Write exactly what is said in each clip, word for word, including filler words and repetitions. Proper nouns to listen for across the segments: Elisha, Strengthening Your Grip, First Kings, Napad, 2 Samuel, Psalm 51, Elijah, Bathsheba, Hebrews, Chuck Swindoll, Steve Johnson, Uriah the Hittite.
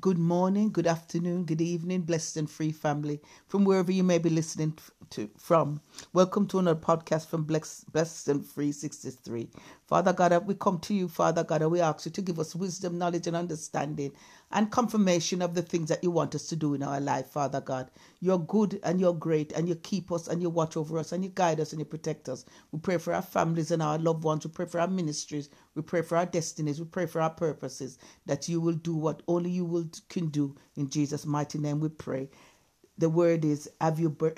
Good morning, good afternoon, good evening, blessed and free family, from wherever you may be listening to from. Welcome to another podcast from Blessed and Free sixty-three. Father God, we come to you, Father God, and we ask you to give us wisdom, knowledge, and understanding, and confirmation of the things that you want us to do in our life, Father God. You're good and you're great, and you keep us and you watch over us, and you guide us and you protect us. We pray for our families and our loved ones. We pray for our ministries. We pray for our destinies. We pray for our purposes, that you will do what only you will can do. In Jesus' mighty name we pray. The word is, have you bur-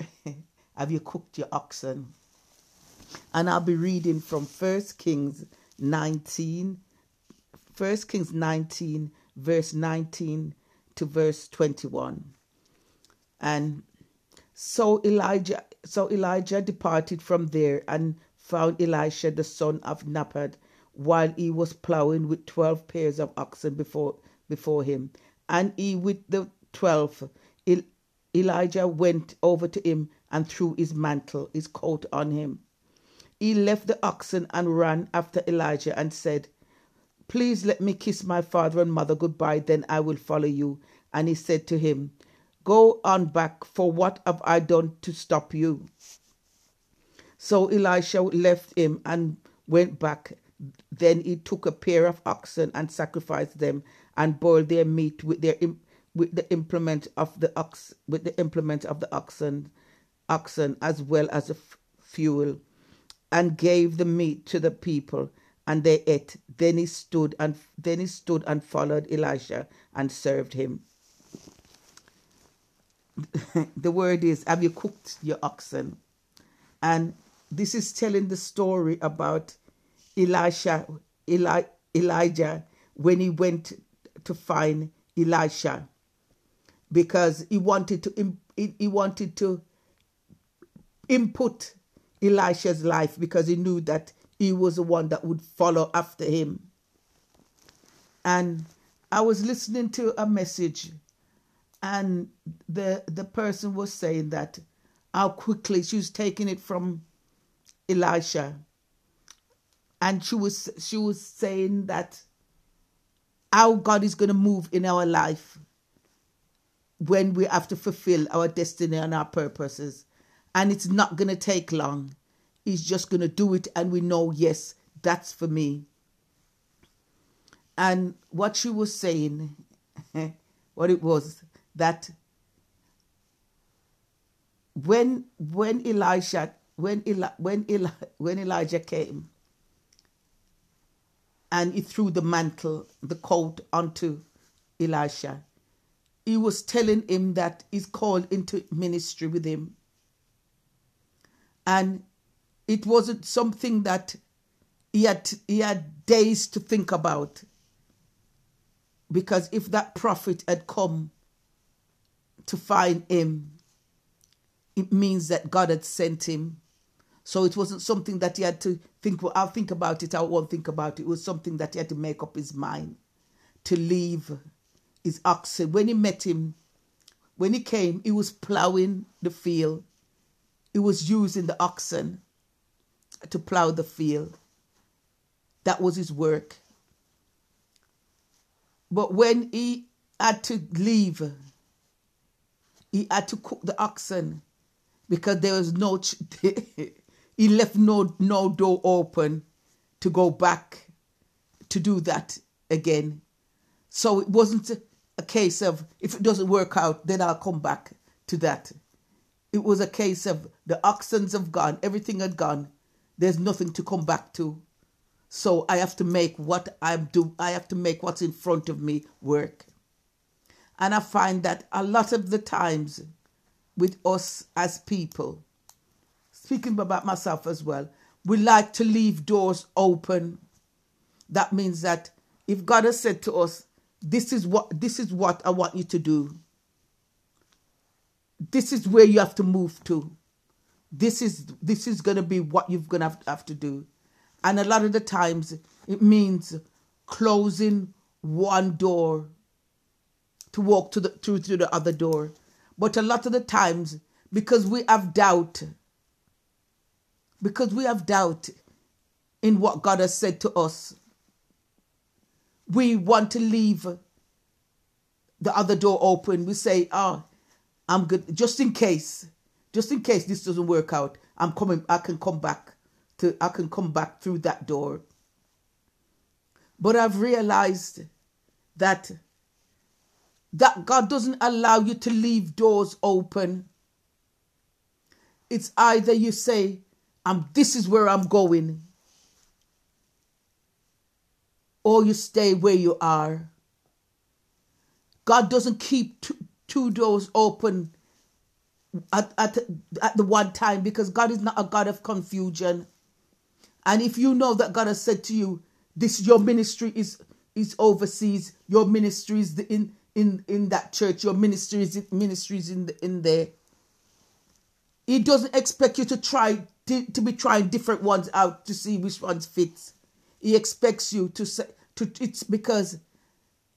have you cooked your oxen? And I'll be reading from First Kings nineteen, First Kings nineteen, verse nineteen to verse twenty-one. And so Elijah, so Elijah departed from there and found Elisha the son of Napad, while he was ploughing with twelve pairs of oxen before before him, and he with the twelve. El- Elijah went over to him and threw his mantle, his coat, on him. He left the oxen and ran after Elijah and said, "Please let me kiss my father and mother goodbye, then I will follow you." And he said to him, "Go on back, for what have I done to stop you?" So Elisha left him and went back. Then he took a pair of oxen and sacrificed them, and boiled their meat with their with the implement of the ox with the implement of the oxen, oxen as well as the f- fuel, and gave the meat to the people, and they ate. Then he stood and then he stood and followed Elisha and served him. The word is, have you cooked your oxen? And this is telling the story about Elisha, Eli, Elijah, when he went to find Elisha, because he wanted to he wanted to input Elisha's life, because he knew that he was the one that would follow after him. And I was listening to a message, and the the person was saying that how quickly she was taking it from Elisha. And she was she was saying that how God is going to move in our life when we have to fulfill our destiny and our purposes. And it's not going to take long. He's just going to do it, and we know, yes, that's for me. And what she was saying, what it was, that when when Elisha when Eli, when Eli, when Elijah came, and he threw the mantle, the coat, onto Elisha, he was telling him that he's called into ministry with him. And it wasn't something that he had, he had days to think about. Because if that prophet had come to find him, it means that God had sent him. So it wasn't something that he had to think, well, I'll think about it, I won't think about it. It was something that he had to make up his mind to leave his oxen. When he met him, when he came, he was ploughing the field. He was using the oxen to plough the field. That was his work. But when he had to leave, he had to cook the oxen, because there was no... Ch- He left no no door open to go back to do that again. So it wasn't a case of, if it doesn't work out, then I'll come back to that. It was a case of the oxen have gone, everything had gone. There's nothing to come back to. So I have to make what I'm do. I have to make what's in front of me work. And I find that a lot of the times with us as people, speaking about myself as well, we like to leave doors open. That means that if God has said to us, this is what this is what I want you to do, this is where you have to move to, this is this is going to be what you're going to have to do. And a lot of the times it means closing one door to walk to the through to the other door. But a lot of the times, because we have doubt Because we have doubt in what God has said to us, we want to leave the other door open. We say, oh, I'm good. Just in case, just in case this doesn't work out, I'm coming. I can come back to, I can come back through that door. But I've realized that that God doesn't allow you to leave doors open. It's either you say, I'm, this is where I'm going, or you stay where you are. God doesn't keep two, two doors open at, at, at the one time, because God is not a God of confusion. And if you know that God has said to you, this, your ministry is, is overseas, your ministry is in, in, in that church, your ministry is ministries in, the, in there. He doesn't expect you to try to, to be trying different ones out to see which ones fits. He expects you to say to it's because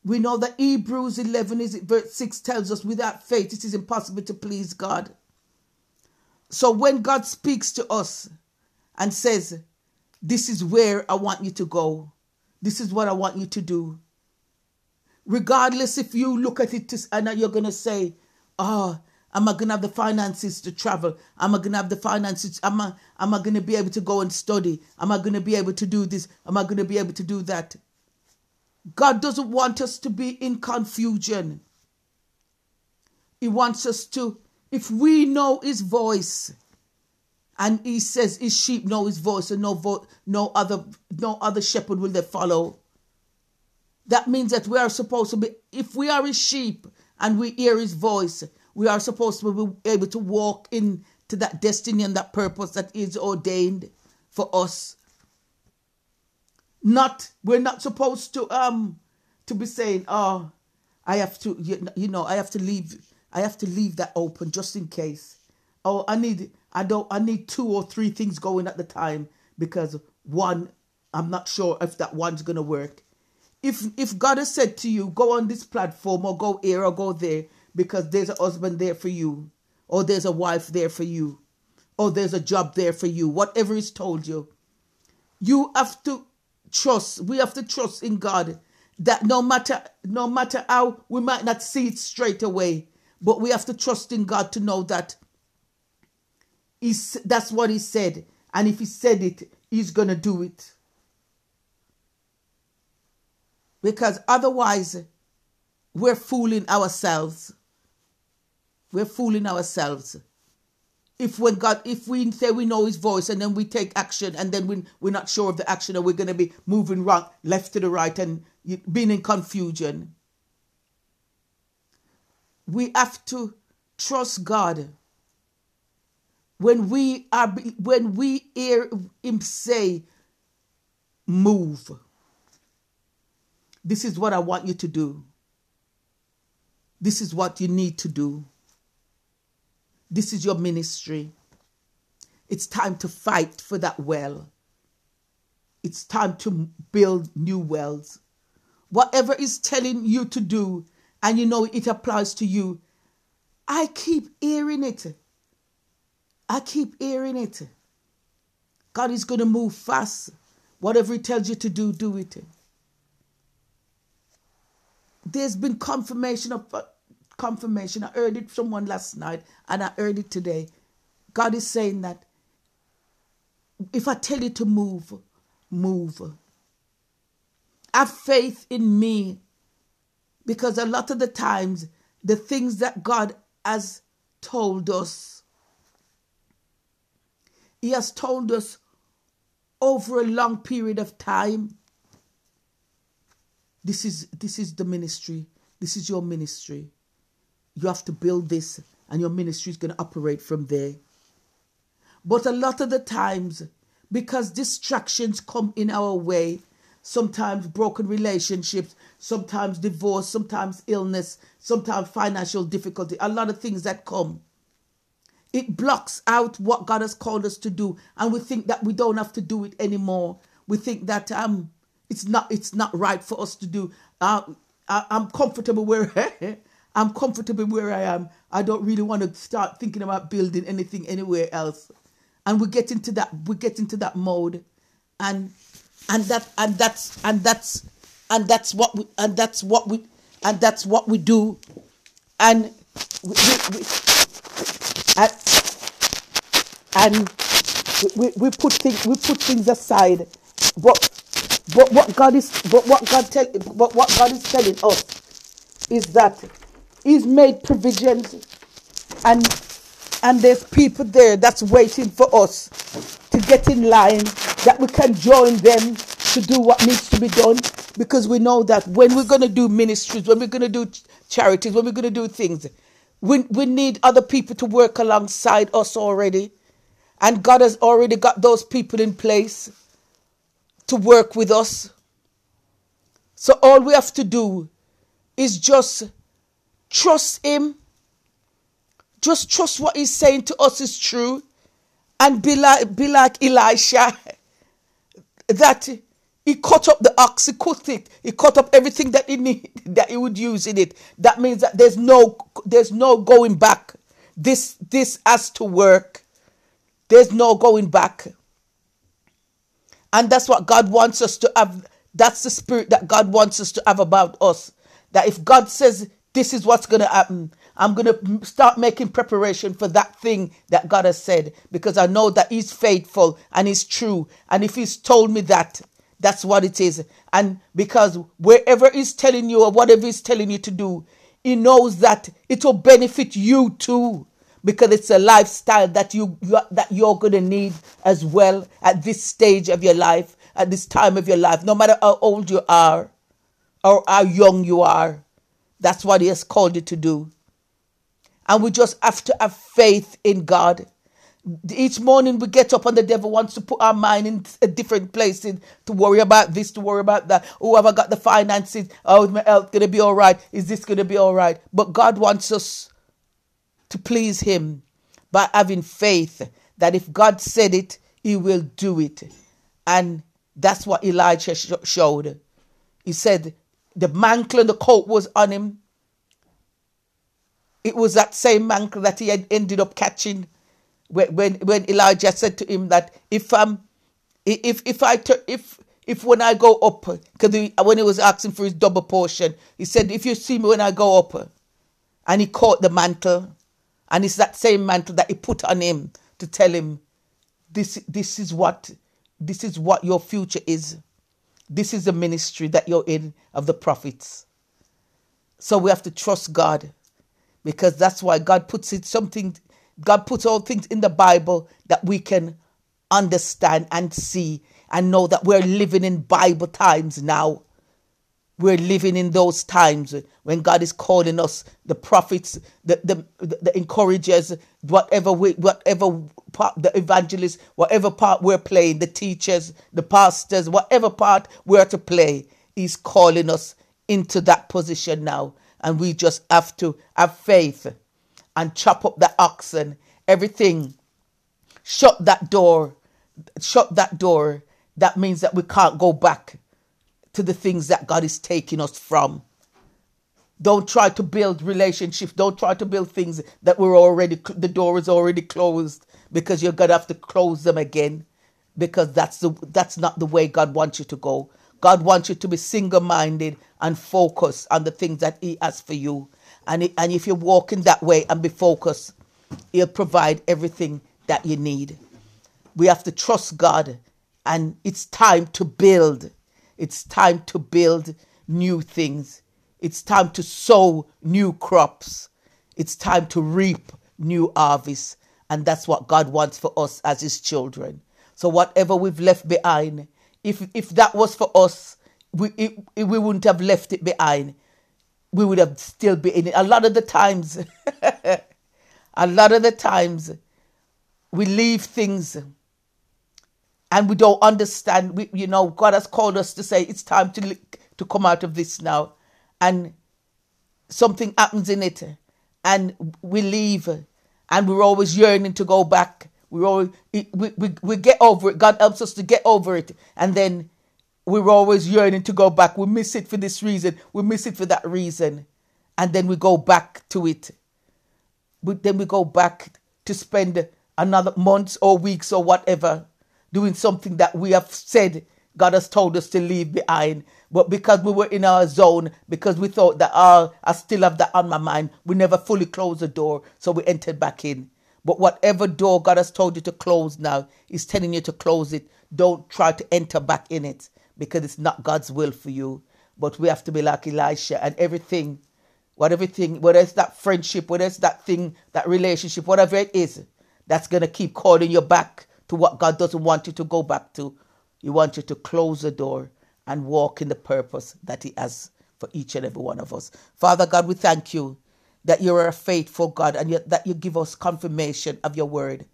we know that Hebrews eleven is verse six tells us without faith it is impossible to please God. So when God speaks to us and says, "This is where I want you to go. This is what I want you to do." Regardless if you look at it to, and you're going to say, "Ah, oh, am I going to have the finances to travel? Am I going to have the finances? Am I, am I going to be able to go and study? Am I going to be able to do this? Am I going to be able to do that?" God doesn't want us to be in confusion. He wants us to, if we know his voice, and he says his sheep know his voice and no, vo- no, other, no other shepherd will they follow. That means that we are supposed to be, if we are his sheep and we hear his voice, we are supposed to be able to walk into that destiny and that purpose that is ordained for us. Not, we're not supposed to um to be saying, "Oh, I have to, you know, I have to leave, I have to leave that open just in case. Oh, I need, I don't, I need two or three things going at the time because one, I'm not sure if that one's gonna work." If if God has said to you, go on this platform or go here or go there, because there's a husband there for you, or there's a wife there for you, or there's a job there for you, whatever is told you. You have to trust, we have to trust in God that no matter, no matter how, we might not see it straight away, but we have to trust in God to know that he's, that's what he said. And if he said it, he's going to do it. Because otherwise, we're fooling ourselves. We're fooling ourselves. If when God, if we say we know his voice and then we take action and then we, we're not sure of the action and we're going to be moving wrong, left to the right and being in confusion. We have to trust God. When we are, when we hear him say, move. This is what I want you to do. This is what you need to do. This is your ministry. It's time to fight for that well. It's time to build new wells. Whatever is telling you to do, and you know it applies to you, I keep hearing it. I keep hearing it. God is going to move fast. Whatever he tells you to do, do it. There's been confirmation of confirmation. I heard it from someone last night and I heard it today. God is saying that if I tell you to move, move. Have faith in me, because a lot of the times the things that God has told us, he has told us over a long period of time. This is this is the ministry. This is your ministry. You have to build this and your ministry is going to operate from there. But a lot of the times, because distractions come in our way, sometimes broken relationships, sometimes divorce, sometimes illness, sometimes financial difficulty, a lot of things that come. It blocks out what God has called us to do. And we think that we don't have to do it anymore. We think that... um. It's not. It's not right for us to do. Uh, I, I'm comfortable where I'm comfortable where I am. I don't really want to start thinking about building anything anywhere else. And we get into that. We get into that mode, and and that and that's and that's and that's what we and that's what we and that's what we do. And we, we, we, and, and we, we put things we put things aside. But but what God is but what God tell but what God is telling us is that He's made provisions, and and there's people there that's waiting for us to get in line, that we can join them to do what needs to be done, because we know that when we're going to do ministries, when we're going to do ch- charities, when we're going to do things, we we need other people to work alongside us already, and God has already got those people in place to work with us. So all we have to do is just trust Him. Just trust what He's saying to us is true, and be like be like Elisha, that he cut up the ox, he cut it, he cut up everything that he need, that he would use in it. That means that there's no there's no going back. This this has to work. There's no going back. And that's what God wants us to have. That's the spirit that God wants us to have about us. That if God says this is what's going to happen, I'm going to start making preparation for that thing that God has said, because I know that He's faithful and He's true. And if He's told me that, that's what it is. And because wherever He's telling you or whatever He's telling you to do, He knows that it will benefit you too, because it's a lifestyle that you that you're going to need as well at this stage of your life, at this time of your life, no matter how old you are or how young you are. That's what He has called you to do. And we just have to have faith in God. Each morning we get up and the devil wants to put our mind in a different place, in, to worry about this, to worry about that. Oh, have I got the finances? Oh, is my health going to be all right? Is this going to be all right? But God wants us to please Him by having faith that if God said it, He will do it. And that's what Elijah sh- showed. He said the mantle and the coat was on him. It was that same mantle that he had ended up catching when, when, when Elijah said to him that if um if if I if if when I go up, because when he was asking for his double portion, he said, if you see me when I go up, and he caught the mantle, and it's that same mantle that he put on him to tell him this this is what this is what your future is. This is the ministry that you're in of the prophets. So we have to trust God. Because that's why God puts it something, God puts all things in the Bible that we can understand and see and know that we're living in Bible times now. We're living in those times when God is calling us, the prophets, the the, the encouragers, whatever we, whatever part, the evangelists, whatever part we're playing, the teachers, the pastors, whatever part we're to play, He's calling us into that position now. And we just have to have faith and chop up the oxen, everything. Shut that door. Shut that door. That means that we can't go back to the things that God is taking us from. Don't try to build relationships. Don't try to build things that we're already, the door is already closed, because you're going to have to close them again, because that's the that's not the way God wants you to go. God wants you to be single-minded and focused on the things that He has for you. And, it, and if you're walking that way and be focused, He'll provide everything that you need. We have to trust God, and it's time to build. It's time to build new things. It's time to sow new crops. It's time to reap new harvests. And that's what God wants for us as His children. So whatever we've left behind, If if that was for us, we it, we wouldn't have left it behind. We would have still been in it. A lot of the times, a lot of the times, we leave things and we don't understand. We, you know, God has called us to say it's time to to come out of this now, and something happens in it, and we leave, and we're always yearning to go back. We're always, we, we we get over it. God helps us to get over it. And then we're always yearning to go back. We miss it for this reason. We miss it for that reason. And then we go back to it. But then we go back to spend another months or weeks or whatever doing something that we have said God has told us to leave behind. But because we were in our zone, because we thought that, oh, I still have that on my mind, we never fully closed the door, so we entered back in. But whatever door God has told you to close now, He's telling you to close it. Don't try to enter back in it, because it's not God's will for you. But we have to be like Elisha, and everything, whatever thing, whether it's that friendship, whether it's that thing, that relationship, whatever it is, that's going to keep calling you back to what God doesn't want you to go back to. He wants you to close the door and walk in the purpose that He has for each and every one of us. Father God, we thank You that You are a faithful God, and you, that You give us confirmation of Your word.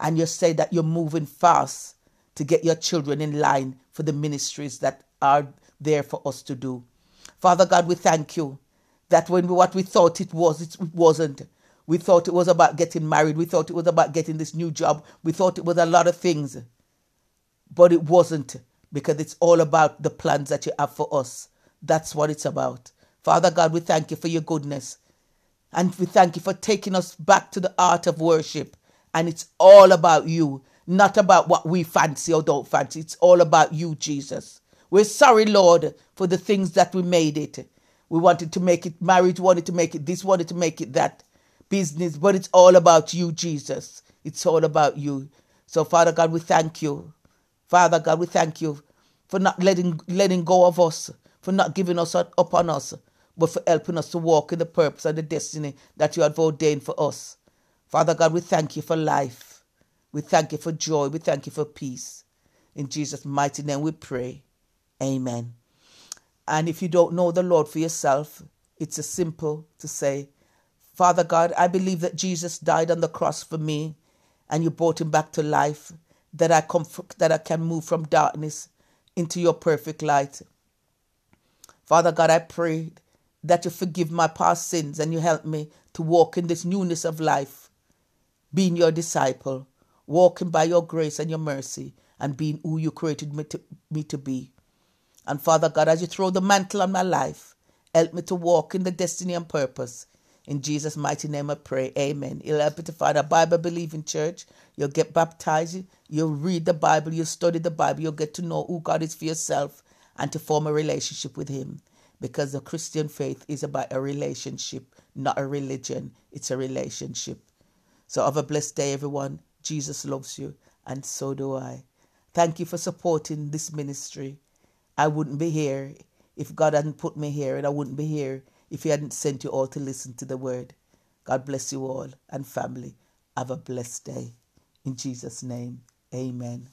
And You say that You're moving fast to get Your children in line for the ministries that are there for us to do. Father God, we thank You that when we, what we thought it was, it wasn't. We thought it was about getting married. We thought it was about getting this new job. We thought it was a lot of things. But it wasn't, because it's all about the plans that You have for us. That's what it's about. Father God, we thank You for Your goodness. And we thank You for taking us back to the art of worship. And it's all about You, not about what we fancy or don't fancy. It's all about You, Jesus. We're sorry, Lord, for the things that we made it. We wanted to make it marriage, wanted to make it this, wanted to make it that business. But it's all about You, Jesus. It's all about You. So, Father God, we thank You. Father God, we thank You for not letting letting go of us, for not giving us up on us, but for helping us to walk in the purpose and the destiny that You have ordained for us. Father God, we thank You for life. We thank You for joy. We thank You for peace. In Jesus' mighty name we pray. Amen. And if you don't know the Lord for yourself, it's as simple to say, Father God, I believe that Jesus died on the cross for me, and You brought Him back to life, that I comfort, that I can move from darkness into Your perfect light. Father God, I pray that You forgive my past sins and You help me to walk in this newness of life, being Your disciple, walking by Your grace and Your mercy, and being who You created me to, me to be. And Father God, as You throw the mantle on my life, help me to walk in the destiny and purpose. In Jesus' mighty name I pray. Amen. You'll help you to find a Bible-believing church. You'll get baptized. You'll read the Bible. You'll study the Bible. You'll get to know who God is for yourself and to form a relationship with Him. Because the Christian faith is about a relationship, not a religion. It's a relationship. So have a blessed day, everyone. Jesus loves you, and so do I. Thank you for supporting this ministry. I wouldn't be here if God hadn't put me here, and I wouldn't be here if He hadn't sent you all to listen to the word. God bless you all, and family. Have a blessed day. In Jesus' name, amen.